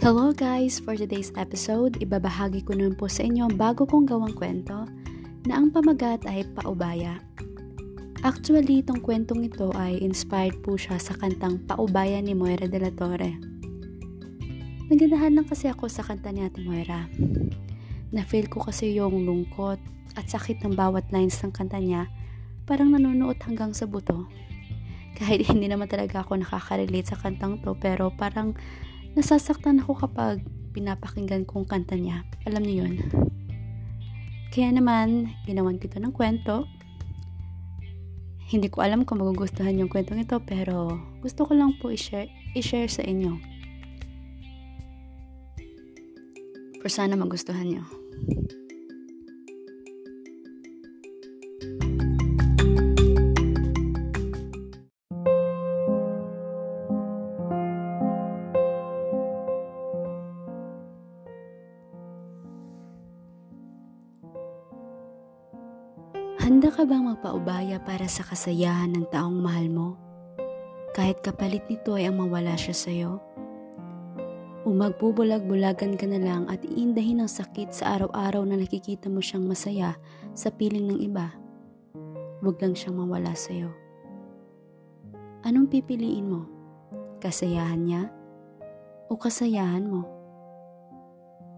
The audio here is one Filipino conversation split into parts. Hello guys! For today's episode, ibabahagi ko naman po sa inyo ang bago kong gawang kwento na ang pamagat ay Paubaya. Actually, itong kwentong ito ay inspired po siya sa kantang Paubaya ni Moira de la Torre. Nagandahan lang kasi ako sa kanta ni Ate Moira. Na-feel ko kasi yung lungkot at sakit ng bawat lines ng kanta niya, parang nanonood hanggang sa buto. Kahit hindi naman talaga ako nakaka-relate sa kantang to, pero parang nasasaktan ako kapag pinapakinggan kong kanta niya. Alam niyo yun. Kaya naman, ginawan ko ito ng kwento. Hindi ko alam kung magugustuhan yung kwentong ito, pero gusto ko lang po i-share sa inyo. Pero sana magustuhan niyo. Handa ka bang magpaubaya para sa kasayahan ng taong mahal mo? Kahit kapalit nito ay ang mawala siya sa'yo? O magbubulag-bulagan ka na lang at iindahin ang sakit sa araw-araw na nakikita mo siyang masaya sa piling ng iba? Huwag lang siyang mawala sa'yo. Anong pipiliin mo? Kasayahan niya? O kasayahan mo?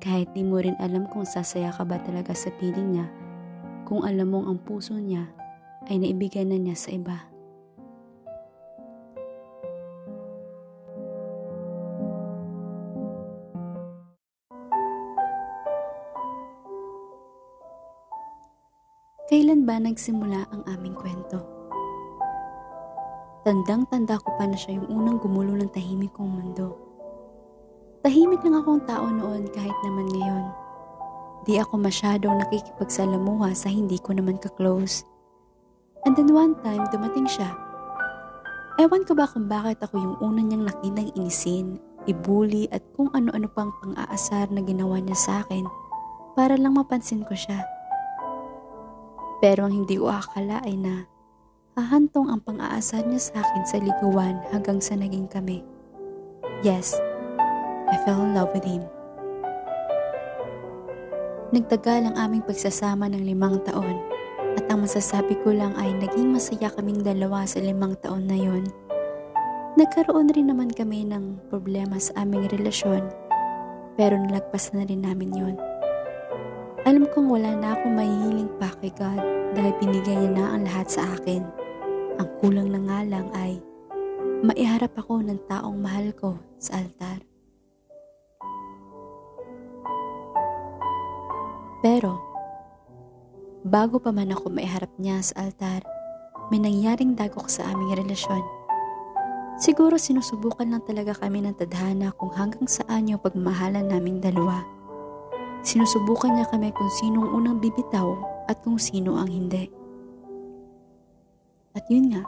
Kahit di mo rin alam kung sasaya ka ba talaga sa piling niya, kung alam mong ang puso niya ay naibigay na niya sa iba. Kailan ba nagsimula ang aming kwento? Tandang-tanda ko pa na siya yung unang gumulo ng tahimik kong mundo. Tahimik lang akong tao noon kahit naman ngayon. Di ako masyadong nakikipagsalamuha sa hindi ko naman ka-close. And then one time, dumating siya. Ewan ko ba kung bakit ako yung una niyang nakitang inisin, ibuli at kung ano-ano pang pang-aasar na ginawa niya sa akin para lang mapansin ko siya. Pero ang hindi ko akala ay na hahantong ang pang-aasar niya sa akin sa liguan hanggang sa naging kami. Yes, I fell in love with him. Nagtagal ang aming pagsasama ng 5 taon at ang masasabi ko lang ay naging masaya kaming dalawa sa 5 taon na yun. Nagkaroon rin naman kami ng problema sa aming relasyon pero nalagpas na rin namin yun. Alam kong wala na akong mahihiling pa kay God dahil binigay niya na ang lahat sa akin. Ang kulang na nga lang ay maiharap ako ng taong mahal ko sa altar. Pero, bago pa man ako maiharap niya sa altar, may nangyaring dagok sa aming relasyon. Siguro sinusubukan lang talaga kami ng tadhana kung hanggang saan yung pagmamahalan naming dalawa. Sinusubukan niya kami kung sinong unang bibitaw at kung sino ang hindi. At yun nga,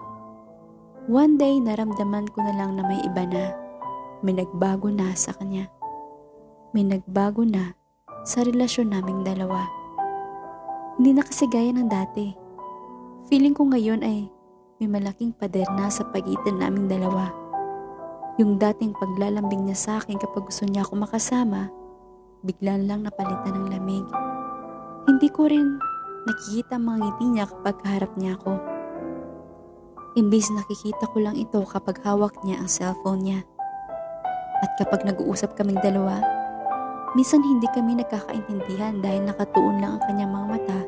one day naramdaman ko na lang na may iba na, may nagbago na sa kanya, may nagbago na sa relasyon naming dalawa. Hindi na kasi gaya ng dati. Feeling ko ngayon ay may malaking pader na sa pagitan naming dalawa. Yung dating paglalambing niya sa akin kapag gusto niya ako makasama, biglan lang napalitan ng lamig. Hindi ko rin nakikita ang mga ngiti niya kapag harap niya ako. Imbis nakikita ko lang ito kapag hawak niya ang cellphone niya. At kapag nag-uusap kaming dalawa, minsan hindi kami nagkakaintindihan dahil nakatuon lang ang kanyang mga mata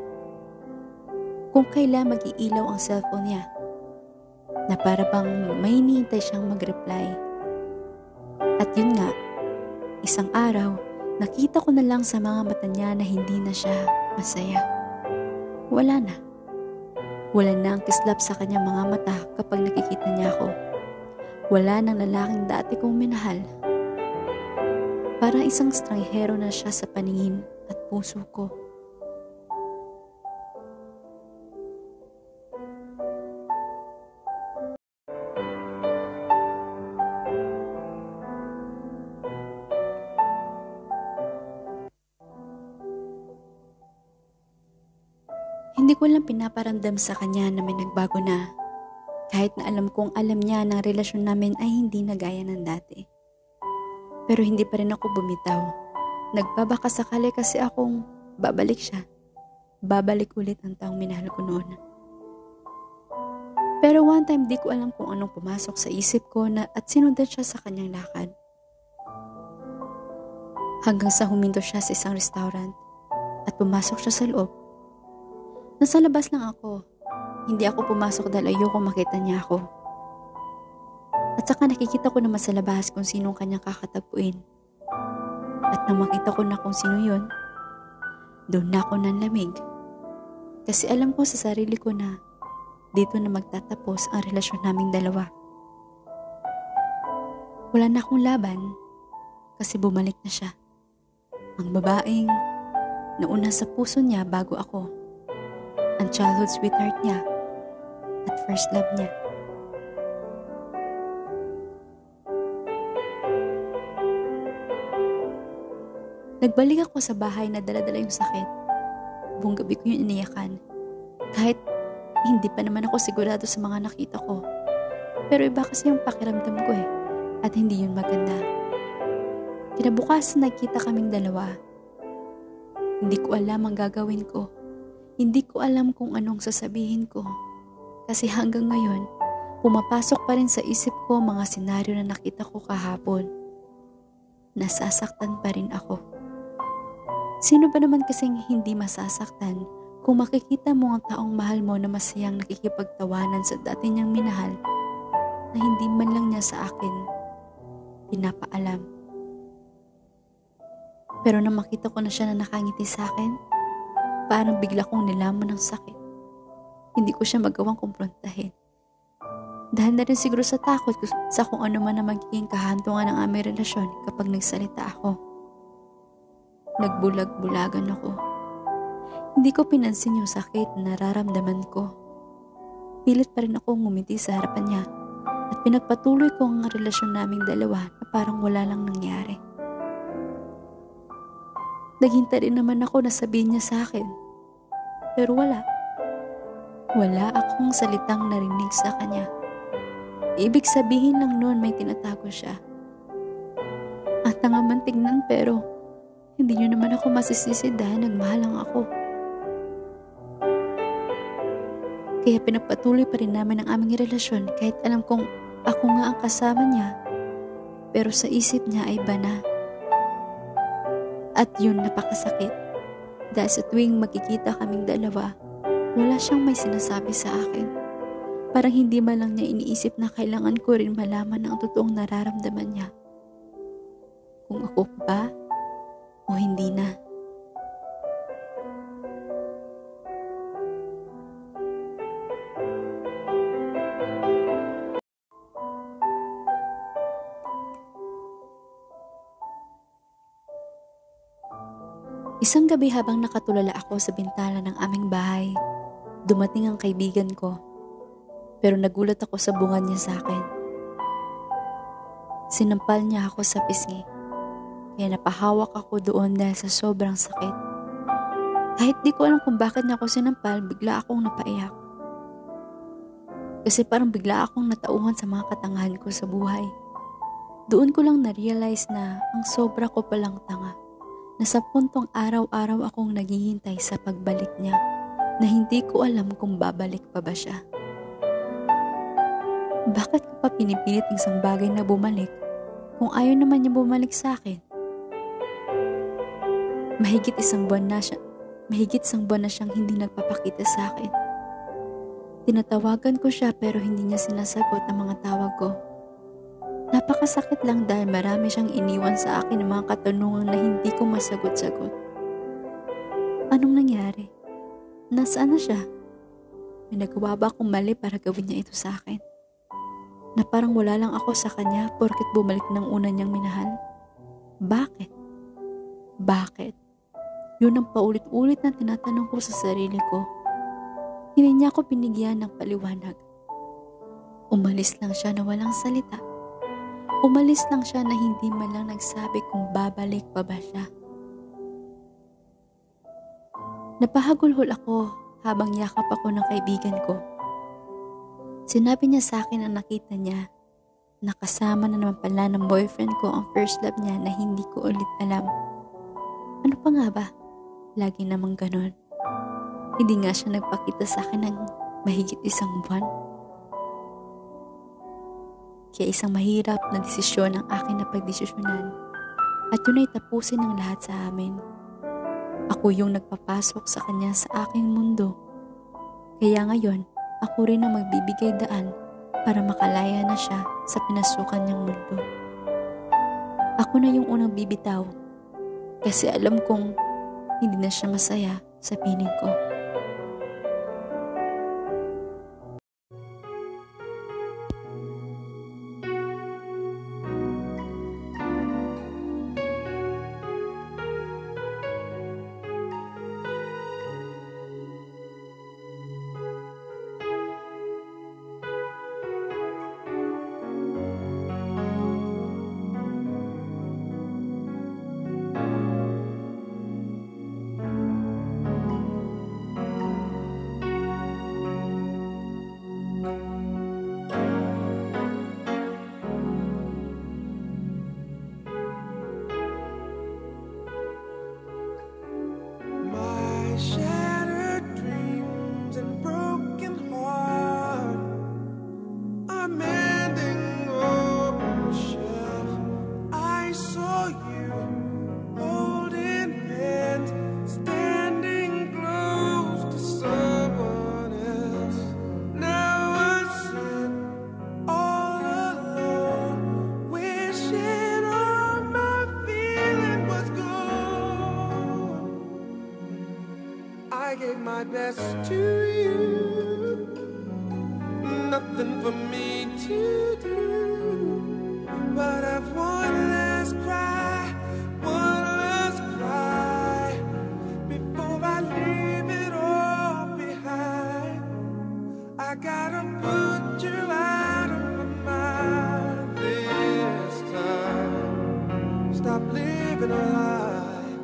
kung kailan mag-iilaw ang cellphone niya na para bang may hinihintay siyang mag-reply. At yun nga, isang araw, nakita ko na lang sa mga mata niya na hindi na siya masaya. Wala na. Wala na ang kislap sa kanyang mga mata kapag nakikita niya ako. Wala nang lalaking dati kong minahal. Parang isang stranghero na siya sa paningin at puso ko. Hindi ko lang pinaparamdam sa kanya na may nagbago na, kahit na alam kong alam niya na ang relasyon namin ay hindi na gaya ng dati. Pero hindi pa rin ako bumitaw. Nagbabaka sakali kasi akong babalik siya. Babalik ulit ang taong minahal ko noon. Pero one time di ko alam kung anong pumasok sa isip ko na at sinundan siya sa kanyang lakad. Hanggang sa huminto siya sa isang restaurant at pumasok siya sa loob. Nasa labas lang ako. Hindi ako pumasok dahil ayoko makita niya ako. At saka nakikita ko naman sa labas kung sinong kanyang kakatagpuin. At nang makita ko na kung sino yun, doon na ako nanlamig. Kasi alam ko sa sarili ko na dito na magtatapos ang relasyon naming dalawa. Wala na akong laban kasi bumalik na siya. Ang babaeng nauna sa puso niya bago ako. Ang childhood sweetheart niya at first love niya. Nagbalik ako sa bahay na dala-dala yung sakit. Buong gabi ko yung iniyakan. Kahit hindi pa naman ako sigurado sa mga nakita ko. Pero iba kasi yung pakiramdam ko eh. At hindi yun maganda. Kinabukasan nagkita kaming dalawa. Hindi ko alam ang gagawin ko. Hindi ko alam kung anong sasabihin ko. Kasi hanggang ngayon, pumapasok pa rin sa isip ko mga senaryo na nakita ko kahapon. Nasasaktan pa rin ako. Sino ba naman kasing hindi masasaktan kung makikita mo ang taong mahal mo na masayang nakikipagtawanan sa dati niyang minahal na hindi man lang niya sa akin pinapaalam. Pero nang makita ko na siya na nakangiti sa akin, parang bigla kong nilamon ng sakit. Hindi ko siya magawang kumprontahin. Dahil na rin siguro sa takot ko sa kung ano man na magiging kahantungan ng aming relasyon kapag nagsalita ako. Nagbulag-bulagan ako. Hindi ko pinansin yung sakit na nararamdaman ko. Pilit pa rin akong ngumiti sa harapan niya at pinagpatuloy ko ang relasyon naming dalawa na parang wala lang nangyari. Naghinta rin naman ako na sabihin niya sa akin. Pero wala. Wala akong salitang narinig sa kanya. Ibig sabihin lang noon may tinatago siya. Ang tanga man tingnan pero hindi niyo naman ako masisisi dahil nagmahal lang ako. Kaya pinagpatuloy pa rin namin ang aming relasyon kahit alam kong ako nga ang kasama niya. Pero sa isip niya ay iba na. At yun, napakasakit. Dahil sa tuwing magkikita kaming dalawa, wala siyang may sinasabi sa akin. Parang hindi man lang niya iniisip na kailangan ko rin malaman ang totoong nararamdaman niya. Kung ako ba o hindi na. Isang gabi habang nakatulala ako sa bintana ng aming bahay, dumating ang kaibigan ko. Pero nagulat ako sa bunga niya sa akin. Sinampal niya ako sa pisngi. Kaya napahawak ako doon dahil sa sobrang sakit. Kahit di ko alam kung bakit niya ako sinampal, bigla akong napaiyak. Kasi parang bigla akong natauhan sa mga katangahan ko sa buhay. Doon ko lang na-realize na ang sobra ko palang tanga. Nasa puntong araw-araw akong naghihintay sa pagbalik niya na hindi ko alam kung babalik pa ba siya. Bakit ko pa pinipilit ang isang bagay na bumalik kung ayaw naman niya bumalik sa akin? Mahigit isang buwan na siyang hindi nagpapakita sa akin. Tinatawagan ko siya pero hindi niya sinasagot ang mga tawag ko. Napakasakit lang dahil marami siyang iniwan sa akin ng mga katanungan na hindi ko masagot-sagot. Anong nangyari? Nasaan na siya? May nagawa ba akong mali para gawin niya ito sa akin? Na parang wala lang ako sa kanya porket bumalik ng una niyang minahal? Bakit? Bakit? Yun ang paulit-ulit na tinatanong ko sa sarili ko. Hindi niya ako binigyan ng paliwanag. Umalis lang siya na walang salita. Umalis lang siya na hindi man lang nagsabi kung babalik pa ba siya. Napahagulhol ako habang yakap ako ng kaibigan ko. Sinabi niya sa akin ang nakita niya Nakasama na naman pala ng boyfriend ko ang first love niya na hindi ko ulit alam. Ano pa nga ba? Lagi namang ganon. Hindi nga siya nagpakita sa akin ng mahigit isang buwan. Kaya isang mahirap na desisyon ang akin na pagdesisyonan. At yun ay tapusin ng lahat sa amin. Ako yung nagpapasok sa kanya sa aking mundo. Kaya ngayon, ako rin ang magbibigay daan para makalaya na siya sa pinasukan niyang mundo. Ako na yung unang bibitaw kasi alam kong hindi na siya masaya sa piling ko. My best to you, nothing for me to do, but I've one last cry, before I leave it all behind. I gotta put you out of my mind this time. Stop living a lie,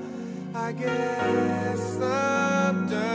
I guess I'm done.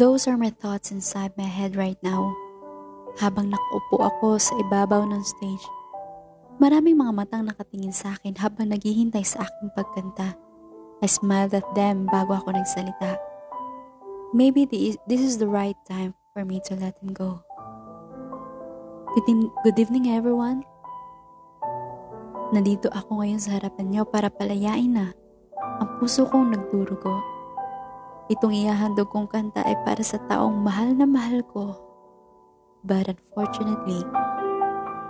Those are my thoughts inside my head right now. Habang nakaupo ako sa ibabaw ng stage, maraming mga matang nakatingin sa akin habang naghihintay sa aking pagkanta. I smiled at them bago ako nagsalita. Maybe this is the right time for me to let him go. Good evening everyone. Nandito ako ngayon sa harapan niyo para palayain na ang puso kong nagdurugo. Itong ihahandog kong kanta ay para sa taong mahal na mahal ko. But unfortunately,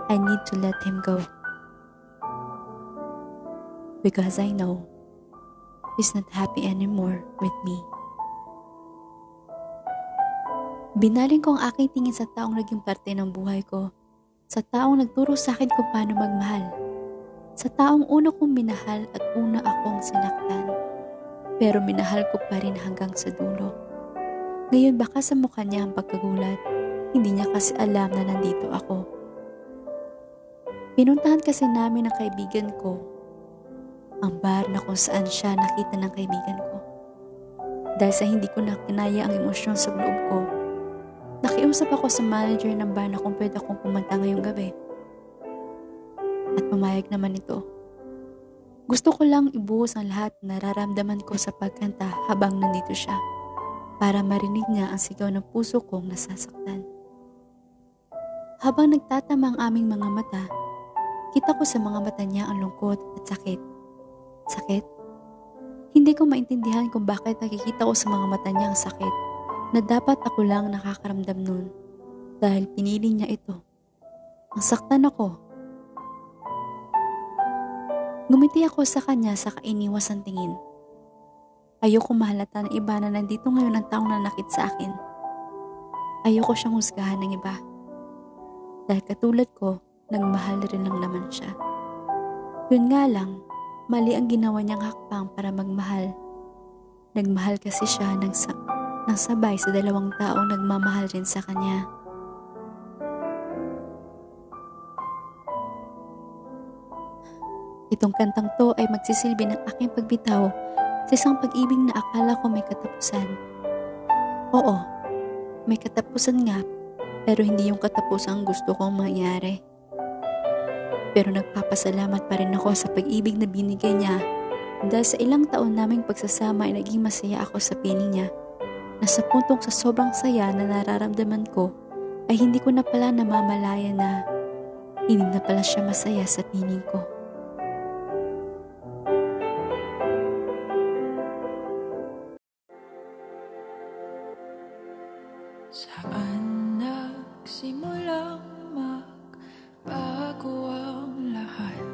I need to let him go. Because I know he's not happy anymore with me. Binaling ko ang aking tingin sa taong naging parte ng buhay ko, sa taong nagturo sa akin kung paano magmahal, sa taong una kong minahal at una akong sinaktan, pero minahal ko pa rin hanggang sa dulo. Ngayon baka sa mukha niya ang pagkagulat, hindi niya kasi alam na nandito ako. Pinuntahan kasi namin ang kaibigan ko, ang bar na kung saan siya nakita ng kaibigan ko. Dahil sa hindi ko na kinaya ang emosyon sa loob ko, nakiusap ako sa manager ng bar na kung pwede akong pumunta ngayong gabi. At pumayag naman ito. Gusto ko lang ibuhos ang lahat na nararamdaman ko sa pagkanta habang nandito siya para marinig niya ang sigaw ng puso kong nasasaktan. Habang nagtatama ang aming mga mata, kita ko sa mga mata niya ang lungkot at sakit. Sakit? Hindi ko maintindihan kung bakit nakikita ko sa mga mata niya ang sakit, na dapat ako lang nakakaramdam nun dahil pinili niya ito. Ang saktan ako. Ngumiti ako sa kanya sa kainiwasang tingin. Ayoko mahalata ng iba na nandito ngayon ang taong nanakit sa akin. Ayoko siyang husgahan ng iba. Dahil katulad ko, nagmahal rin lang naman siya. Yun nga lang, mali ang ginawa niyang hakbang para magmahal. Nagmahal kasi siya ng nasabay sa dalawang taong nagmamahal rin sa kanya. Itong kantang to ay magsisilbi ng aking pagbitaw sa isang pag-ibig na akala ko may katapusan. Oo, may katapusan nga, pero hindi yung katapusan ang gusto kong mangyari. Pero nagpapasalamat pa rin ako sa pag-ibig na binigay niya dahil sa ilang taon naming pagsasama ay naging masaya ako sa piling niya. Nasa puntong sa sobrang saya na nararamdaman ko ay hindi ko na pala namamalaya na hindi na pala siya masaya sa piling ko. Saan nagsimulang magbago ang lahat?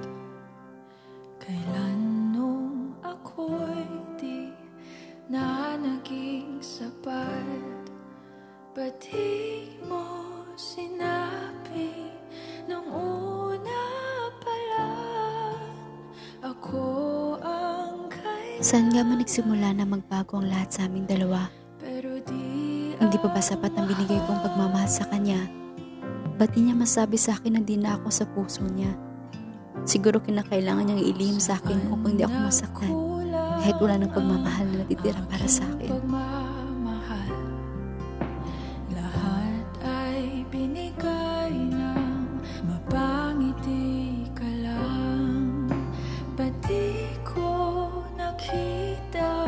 Kailan nung ako'y di na naging sapat, ba't di mo sinabi nung una pala ako ang kailangan? Saan nga man nagsimula na magbago ang lahat sa aming dalawa? Hindi pa ba sapat ang binigay kong pagmamahal sa kanya? Ba't di niya masabi sa akin na di na ako sa puso niya? Siguro kinakailangan niyang ilihim sa akin kung hindi ako masaktan, kahit wala ng pagmamahal na natitira para sa akin. Lahat ay binigay ng mapangiti ka lang. Pati ko nakita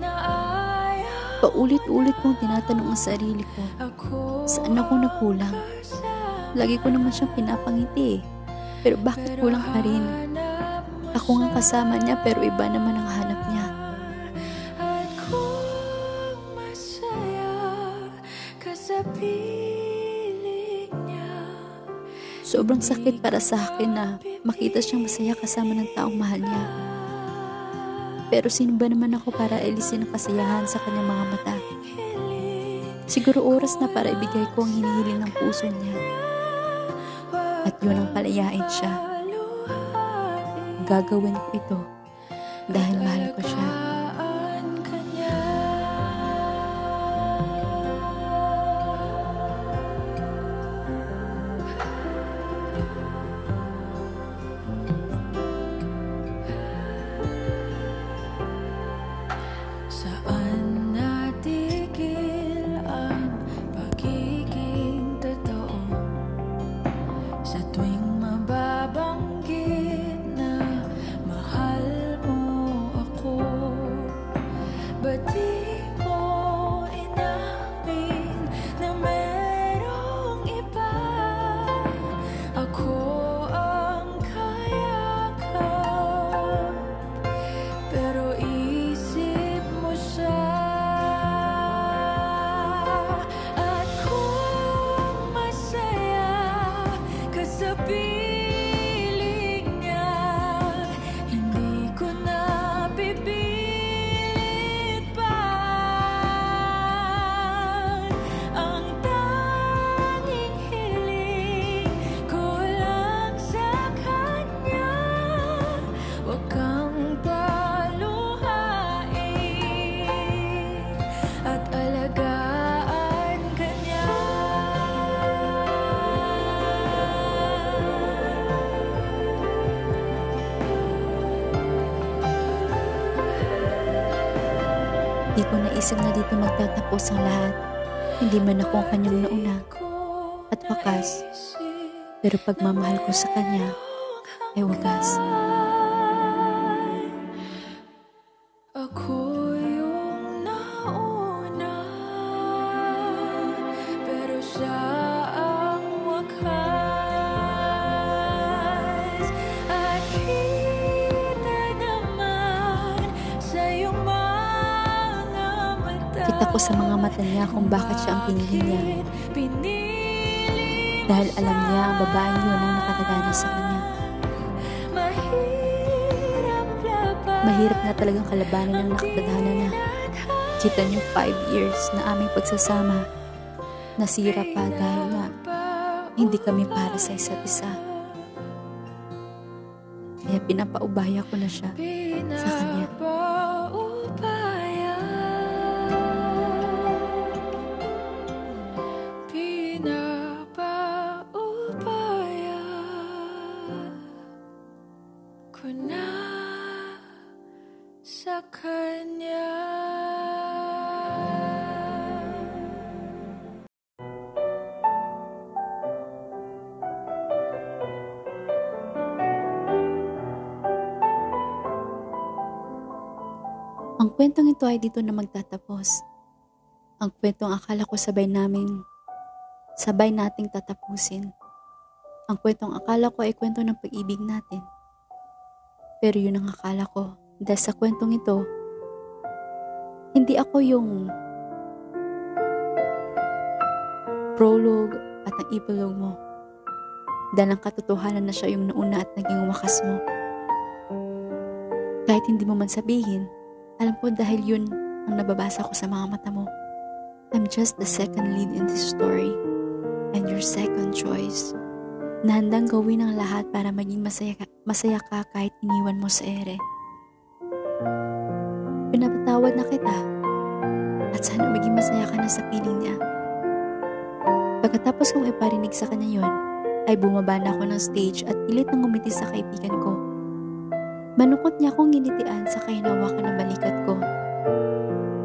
na ayaw. Paulit-ulit kong tinatanong ang sarili ko, saan ako nakulang? Lagi ko naman siyang pinapangiti, pero bakit kulang pa rin? Ako nga kasama niya pero iba naman ang hanap niya. Sobrang sakit para sa akin na makita siyang masaya kasama ng taong mahal niya. Pero sino ba naman ako para alisin ang kasiyahan sa kanyang mga mata? Siguro oras na para ibigay ko ang hinihiling ng puso niya. At yun ang palayain siya. Gagawin ko ito dahil mahal ko siya. Saan natigil Hindi ko naisip na dito magtatapos ang lahat. Hindi man ako ang kanyang nauna at wakas, pero pagmamahal ko sa kanya ay wakas. Kita ko sa mga mata niya kung bakit siya ang pinili niya. Dahil alam niya ang babaeng yun ang nakatagana sa kanya. Mahirap na talagang kalabanin ang nakatagana na. Kita niyo 5 years na aming pagsasama. Nasira pa dahil nga hindi kami para sa isa't isa. Kaya pinapaubaya ko na siya sa kanya. Sa kanya. Ang kwentong ito ay dito na magtatapos. Ang kwentong akala ko sabay nating tatapusin. Ang kwentong akala ko ay kwento ng pag-ibig natin. Pero yun ang akala ko. Dahil sa kwentong ito, hindi ako yung prologue at ang epilogue mo. Dahil ang katotohanan na siya yung nauna at naging wakas mo. Kahit hindi mo man sabihin, alam ko dahil yun ang nababasa ko sa mga mata mo. I'm just the second lead in this story and your second choice. Na handang gawin ang lahat para maging masaya ka kahit iniwan mo sa ere. Pinapatawad na kita at sana maging masaya ka na sa piling niya. Pagkatapos kong iparinig sa kanya yon, ay bumaba na ako ng stage at pilit na ngumiti sa kaibigan ko. Manukot niya akong ginitian sa kahinawakan ng balikat ko.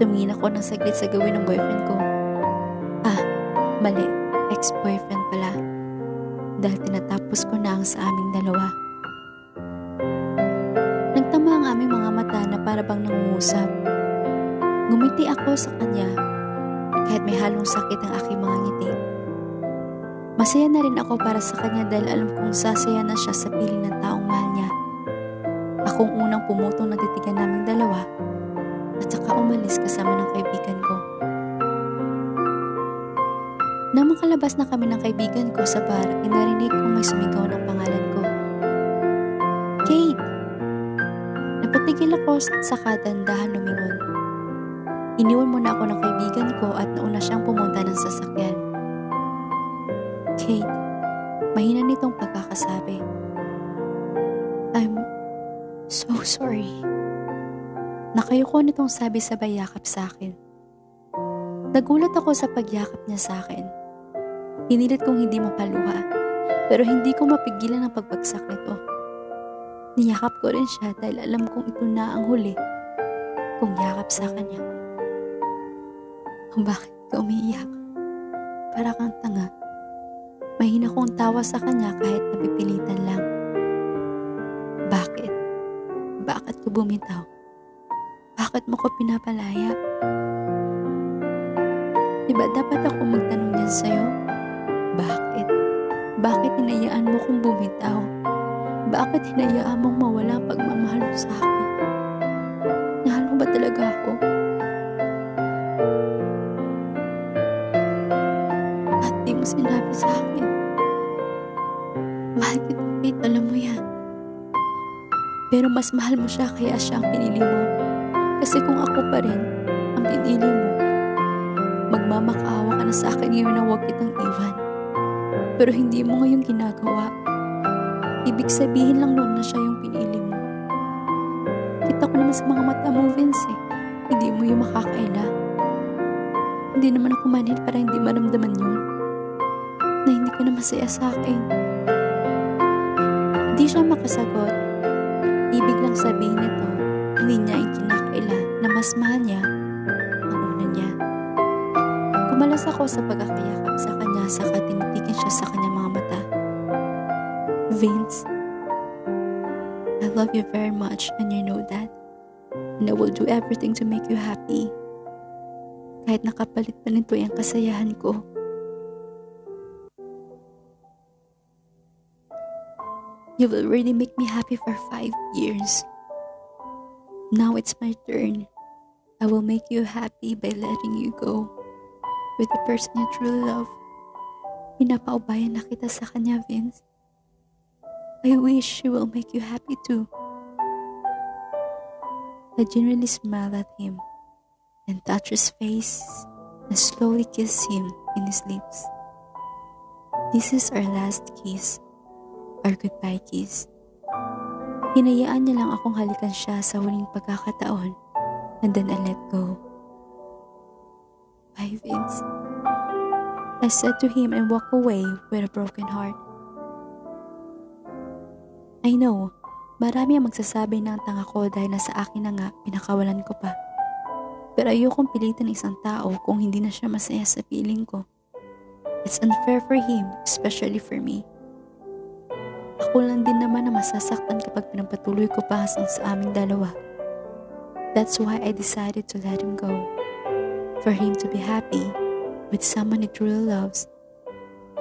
Tumingin ako ng saglit sa gawin ng boyfriend ko. Ah, mali, ex-boyfriend pala. Dahil tinatapos ko na ang sa aming dalawa. Nagtama ang aming mga mata na para bang nangungusap. Ngumiti ako sa kanya kahit may halong sakit ang aking mga ngiti. Masaya na rin ako para sa kanya dahil alam kong sasaya na siya sa piling ng taong mahal niya. Akong unang pumutong na titigan naming dalawa at saka umalis kasama ng kaibigan ko. Nang makalabas na kami ng kaibigan ko sa bar, inarinig kong may sumigaw ng pangalan ko. Kate! Napatigil ako sa katandahan lumingon. Iniwan muna ako ng kaibigan ko at nauna siyang pumunta ng sasakyan. Kate, mahina nitong pagkakasabi. I'm so sorry. Nakayuko nitong sabi sabay yakap sa akin. Nagulat ako sa pagyakap niya sa akin. Hinilit kong hindi mapaluha, pero hindi ko mapigilan ang pagbagsak nito. Niyakap ko rin siya dahil alam kong ito na ang huli kong yakap sa kanya. Kung bakit ka umiiyak? Para kang tanga. Mahina kong tawa sa kanya kahit napipilitan lang. Bakit? Bakit ko bumitaw? Bakit mo ko pinapalaya? Diba dapat ako magtanong yan sa'yo? Bakit? Bakit hinayaan mo kong bumitaw? Bakit hinayaan mong mawala ang pagmamahal mo sa akin? Nahal mo ba talaga ako? At di mo sinabi sa akin. Mahal kita, Kate, alam mo yan. Pero mas mahal mo siya kaya siya ang pinili mo. Kasi kung ako pa rin ang pinili mo, magmamakaawa ka na sa akin ngayon na huwag kitang iwan. Pero hindi mo ngayong ginagawa. Ibig sabihin lang noon na siya yung pinili mo. Kita ko naman sa mga mata mo, Vince eh. Hindi mo yung makakaila. Hindi naman ako manhid para hindi maramdaman yun. Na hindi ka na masaya sa akin. Hindi siya makasagot. Ibig lang sabihin nito, hindi niya ikinakaila na mas mahal niya niya. Kumalas ako sa pagkakayakap sa kanya, saka tinitikin siya sa kanyang mga mata. Vince, I love you very much and you know that. And I will do everything to make you happy. Kahit nakapalit pa nito ang kasayahan ko. You will really make me happy for 5 years. Now it's my turn. I will make you happy by letting you go with the person you truly love. Pinapaubayan na kita sa kanya, Vince. I wish she will make you happy too. I genuinely smiled at him and touched his face and slowly kissed him in his lips. This is our last kiss, our goodbye kiss. Hinayaan niya lang akong halikan siya sa huling pagkakataon, and then I let go. Bye, Vince, I said to him, and walked away with a broken heart. I know, marami ang magsasabi na ang tanga ko dahil nasa akin na nga pinakawalan ko pa. Pero ayokong pilitin ng isang tao kung hindi na siya masaya sa piling ko. It's unfair for him, especially for me. Ako lang din naman na masasaktan kapag pinapatuloy ko pa hasang sa aming dalawa. That's why I decided to let him go. For him to be happy with someone he truly loves.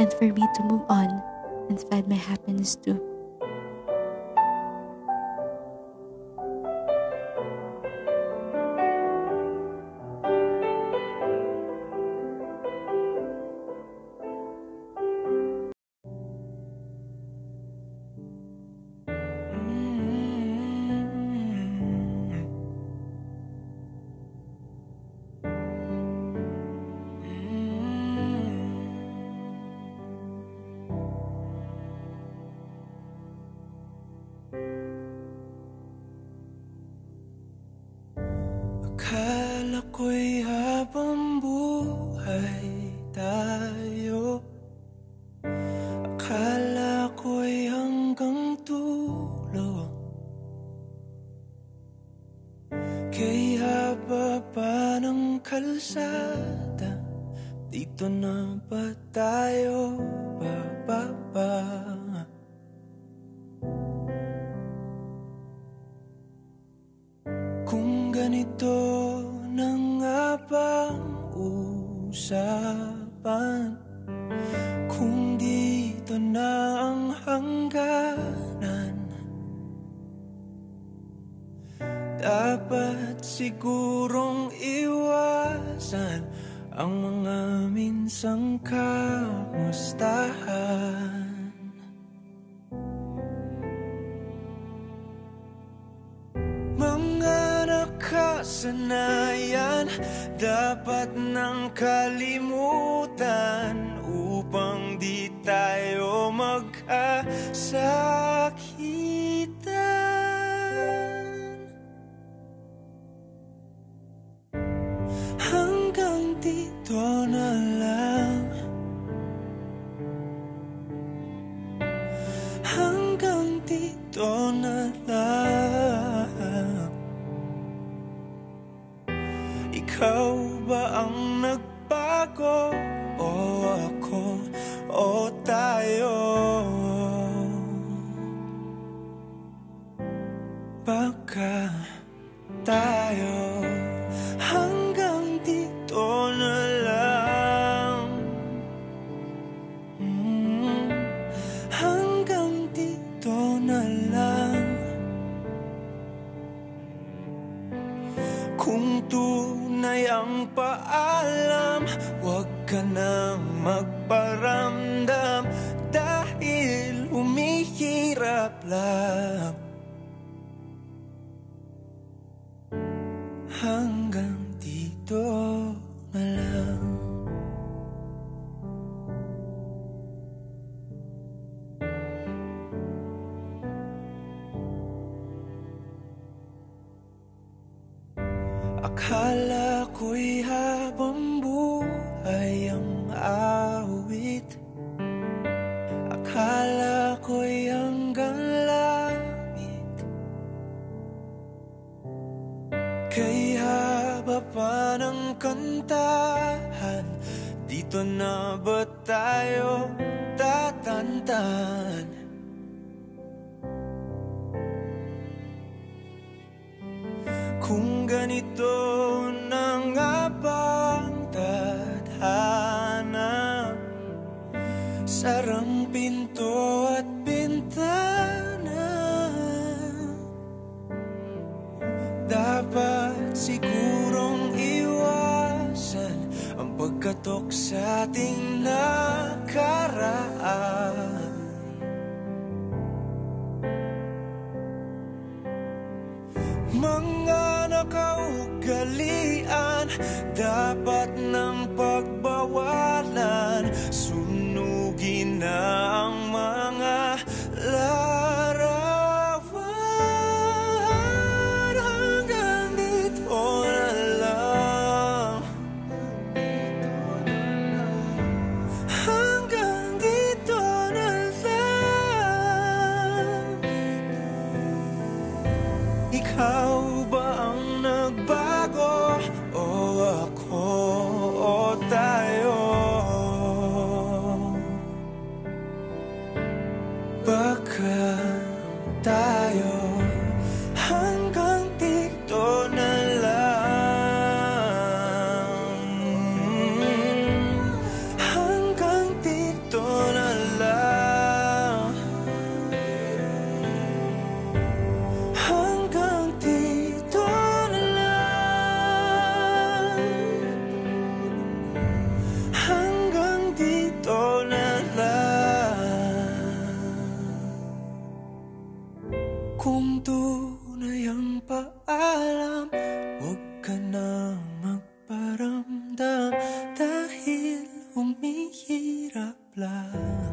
And for me to move on and find my happiness too. Akala ko'y habang buhay tayo, akala ko'y hanggang tulog. Kaya baba ng kalsada, dito na ba tayo bababa? Kung ganito usapan, kung dito na ang hangganan, dapat sigurong iwasan ang mga minsang kamustahan. Mga nakasanayan dapat nang kalimutan upang di tayo magkasakitan. Hanggang dito na lang, hanggang dito na lang. Ikaw ba ang nagbago, o ako, o tayo? Baka tayo. Hanggang dito na lang, hanggang dito na lang. Kung tunay ang paalam, huwag ka nang magparamdam, dahil umihirap lang. Hanggang dito na lang. Akala ko'y habang buhay ang awit, akala ko'y hanggang langit. Kaya ba pa ng kantahan? Dito na ba tayo tatantahan? Kung ganito na nga bang tadhana, sarang pinto at bintana, dapat sigurong iwasan ang pagkatok sa ating nakaraan. Mga nakaugalian dapat ng pagbawalan, sunugin na ang mga larawan. Hanggang dito na lang, hanggang dito na lang. Ikaw ba ang nagbago, o ako, o tayo? Baka tayo hanggang dito na lang, hanggang dito na lang, hanggang dito na lang, hanggang dito na lang. Kung tunay ang paalam, huwag ka na magparamdam, dahil humihirap lang.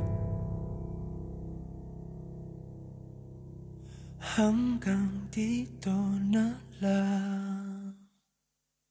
Hanggang dito na lang.